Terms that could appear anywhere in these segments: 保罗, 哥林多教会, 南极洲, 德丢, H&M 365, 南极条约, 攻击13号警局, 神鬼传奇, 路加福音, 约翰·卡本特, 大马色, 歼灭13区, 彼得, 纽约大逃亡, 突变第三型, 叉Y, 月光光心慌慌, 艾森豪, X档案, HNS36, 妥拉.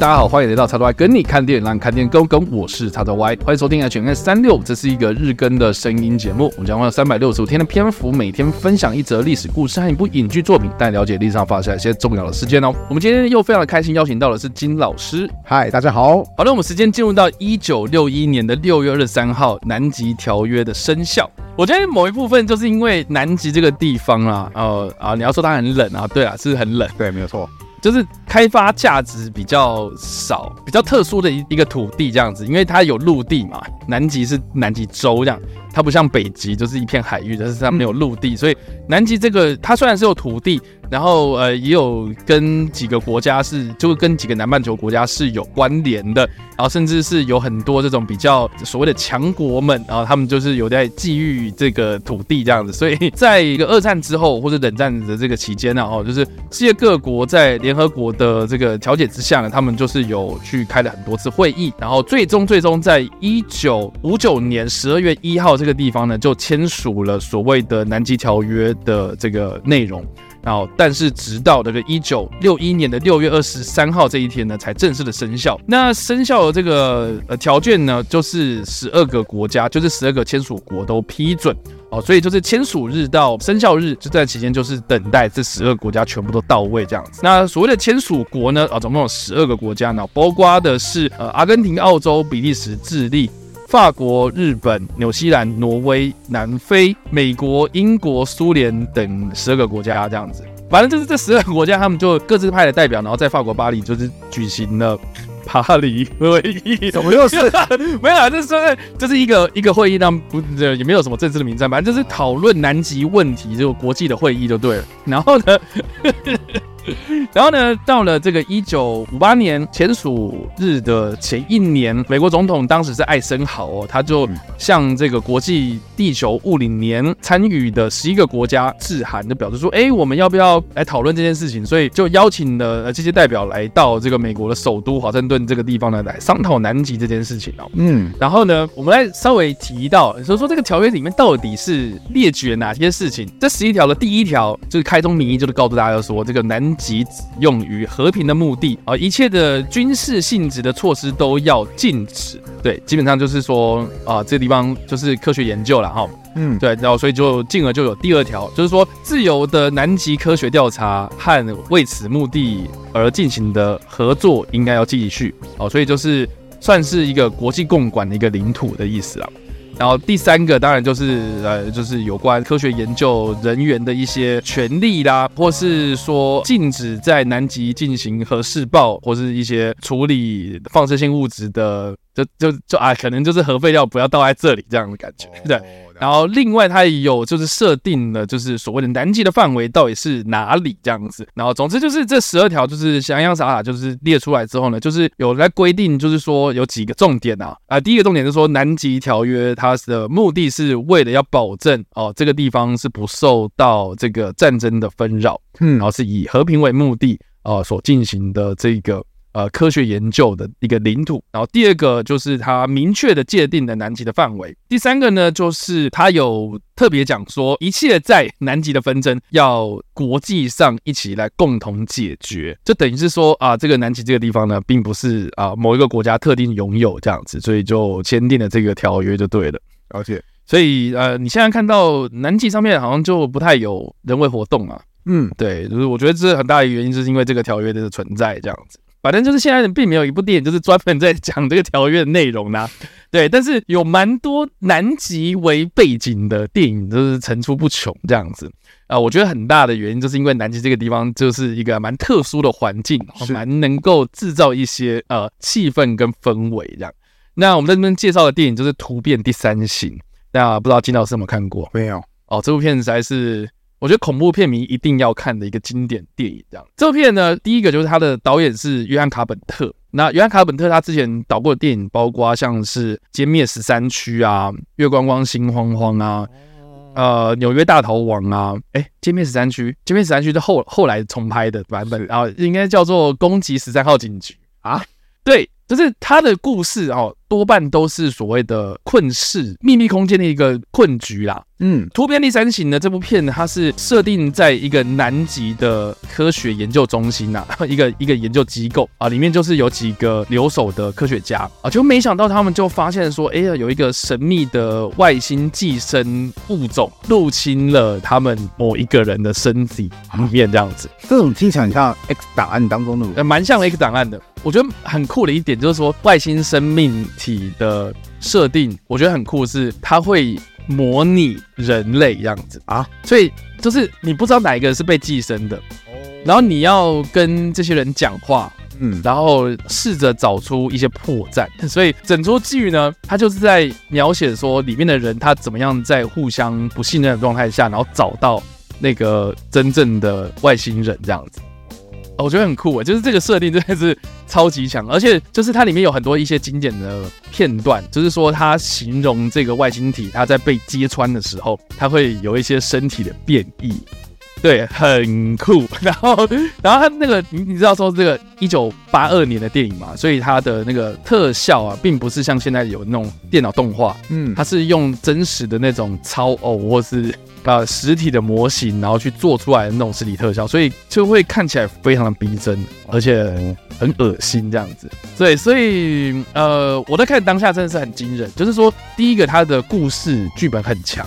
大家好，欢迎来到叉 Y 跟你看电影，让你看电影更跟。我是叉 Y， 欢迎收听 HNS36， 这是一个日更的声音节目。我们将用365天的篇幅，每天分享一则历史故事和一部影剧作品，带你了解历史上发生一些重要的事件哦。我们今天又非常的开心，邀请到的是金老师。嗨，大家好。好的，我们时间进入到1961年的6月23号，南极条约的生效。我觉得某一部分就是因为南极这个地方啦，你要说它很冷啊，对啦，是很冷，对，没有错。就是开发价值比较少，比较特殊的一个土地这样子，因为它有陆地嘛，南极是南极洲这样，它不像北极就是一片海域，但是它没有陆地，所以南极这个它虽然是有土地，然后也有跟几个国家是，就跟几个南半球国家是有关联的，然后甚至是有很多这种比较所谓的强国们，然后他们就是有在觊觎这个土地这样子，所以在一个二战之后或者冷战的这个期间呢，就是世界各国在联合国的这个调解之下呢，他们就是有去开了很多次会议，然后最终在1959年12月1号这个地方呢，就签署了所谓的南极条约的这个内容。然后但是直到这个1961年的6月23号这一天呢，才正式的生效。那生效的这个条件呢，就是12个国家，就是12个签署国都批准。所以就是签署日到生效日这段期间，就是等待这12个国家全部都到位这样子。那所谓的签署国呢，总共有12个国家呢，包括的是阿根廷、澳洲、比利时、智利、法国、日本、纽西兰、挪威、南非、美国、英国、苏联等12个国家这样子。反正就是这12个国家，他们就各自派的代表，然后在法国巴黎就是举行了巴黎会议。怎么又是？没有啦，就是一个会议，那不也没有什么正式的名称，反正就是讨论南极问题，就国际的会议就对了。然后呢，到了这个1958年签署日的前一年，美国总统当时是艾森豪他就向这个国际地球物理年参与的11个国家致函，就表示说，我们要不要来讨论这件事情？所以就邀请了这些代表来到这个美国的首都华盛顿这个地方呢，来商讨南极这件事情然后呢，我们来稍微提到，说这个条约里面到底是列举了哪些事情？这11条的第一条就是开宗明义，就是告诉大家说，这个南极用于和平的目的啊，一切的军事性质的措施都要禁止。对，基本上就是说这地方就是科学研究啦哈。对，然后所以就进而就有第二条，就是说自由的南极科学调查和为此目的而进行的合作应该要继续所以就是算是一个国际共管的一个领土的意思啦。然后第三个当然就是有关科学研究人员的一些权利啦，或是说禁止在南极进行核试爆，或是一些处理放射性物质的，就可能就是核废料不要倒在这里这样的感觉，对。然后另外它也有就是设定了就是所谓的南极的范围到底是哪里这样子。然后总之就是这12条就是洋洋洒洒就是列出来之后呢，就是有来规定，就是说有几个重点第一个重点就是说南极条约它的目的是为了要保证这个地方是不受到这个战争的纷扰，然后是以和平为目的所进行的这个科学研究的一个领土。然后第二个就是它明确的界定了南极的范围。第三个呢，就是它有特别讲说，一切在南极的纷争要国际上一起来共同解决，就等于是说这个南极这个地方呢，并不是某一个国家特定拥有这样子，所以就签订了这个条约就对了。而且，所以你现在看到南极上面好像就不太有人为活动啊。对，就是我觉得这很大的原因就是因为这个条约的存在这样子。反正就是现在并没有一部电影就是专门在讲这个条约的内容啦，对，但是有蛮多南极为背景的电影就是层出不穷这样子我觉得很大的原因就是因为南极这个地方就是一个蛮特殊的环境，蛮能够制造一些气氛跟氛围这样。那我们在这边介绍的电影就是《突变第三型》，那不知道金老师有没有看过？没有这部片子还是我觉得恐怖片迷一定要看的一个经典电影这样。这部片呢，第一个就是他的导演是约翰·卡本特。那约翰·卡本特他之前导过的电影包括像是《歼灭13区》啊，《月光光心慌慌》啊，纽约大逃亡啊，歼灭13区是后来重拍的版本，应该叫做攻击13号警局啊。对，就是他的故事哦，多半都是所谓的困世秘密空间的一个困局啦。突变第三型呢，这部片它是设定在一个南极的科学研究中心啊，一个研究机构啊，里面就是有几个留守的科学家啊，就没想到他们就发现说，有一个神秘的外星寄生物种入侵了他们某一个人的身体里面，这样子。这种听起来很像 X 档案当中的，蛮像 X 档案的。我觉得很酷的一点就是说，外星生命体的设定，我觉得很酷是它会模拟人类这样子啊，所以就是你不知道哪一个是被寄生的，然后你要跟这些人讲话，然后试着找出一些破绽。所以整出剧呢，它就是在描写说里面的人他怎么样在互相不信任的状态下，然后找到那个真正的外星人这样子。我觉得很酷耶，就是这个设定真的是超级强，而且就是它里面有很多一些经典的片段，就是说它形容这个外星体它在被揭穿的时候，它会有一些身体的变异，对，很酷。然后它那个你知道说这个1982年的电影嘛，所以它的那个特效啊，并不是像现在有那种电脑动画，它是用真实的那种超偶或是实体的模型，然后去做出来的那种实体特效，所以就会看起来非常的逼真，而且很恶心这样子。对，所以我在看当下真的是很惊人，就是说第一个它的故事剧本很强，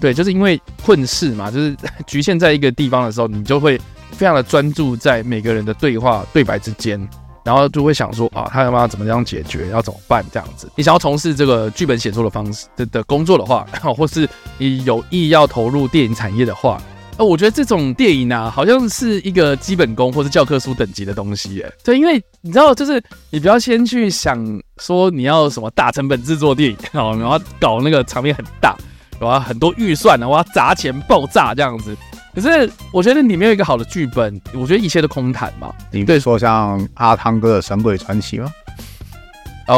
对，就是因为困世嘛，就是局限在一个地方的时候，你就会非常的专注在每个人的对话对白之间，然后就会想说啊，他要怎么样解决，要怎么办这样子。你想要从事这个剧本写作的方式的工作的话，或是你有意要投入电影产业的话，我觉得这种电影啊，好像是一个基本功或是教科书等级的东西耶。对，因为你知道，就是你不要先去想说你要什么大成本制作电影，然后搞那个场面很大，然后很多预算，然后砸钱爆炸这样子。可是我觉得你没有一个好的剧本，我觉得一切都空谈嘛。你对说像阿汤哥的《神鬼传奇》吗？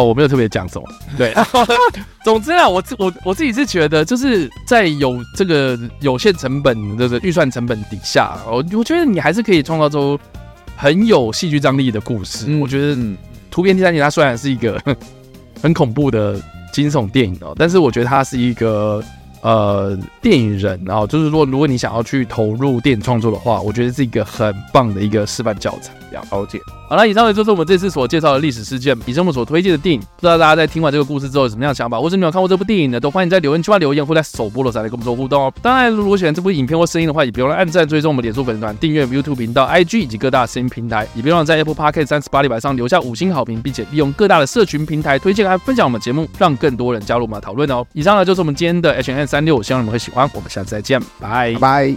我没有特别讲什么。对，总之啊，我自己是觉得，就是在有这个有限成本的预算成本底下，我觉得你还是可以创造出很有戏剧张力的故事。我觉得《突变第三型》它虽然是一个很恐怖的惊悚电影但是我觉得它是一个。电影人啊，就是说，如果你想要去投入电影创作的话，我觉得是一个很棒的一个示范教材。了解。好了，以上就是我们这次所介绍的历史事件以及我们所推荐的电影。不知道大家在听完这个故事之后有什么样的想法，或是你有看过这部电影的，都欢迎在留言区留言，或在首播的时候来跟我们做互动哦。当然，如果喜欢这部影片或声音的话，也别忘了按赞、追踪我们脸书粉丝团、订阅 YouTube 频道、IG 以及各大声音平台，也别忘了在 Apple Podcast、38Spotify 上留下5星好评，并且利用各大的社群平台推荐和分享我们节目，让更多人加入我们的讨论哦。以上就是我们今天的 H&M 36，希望你们会喜欢，我们下次再见，拜拜。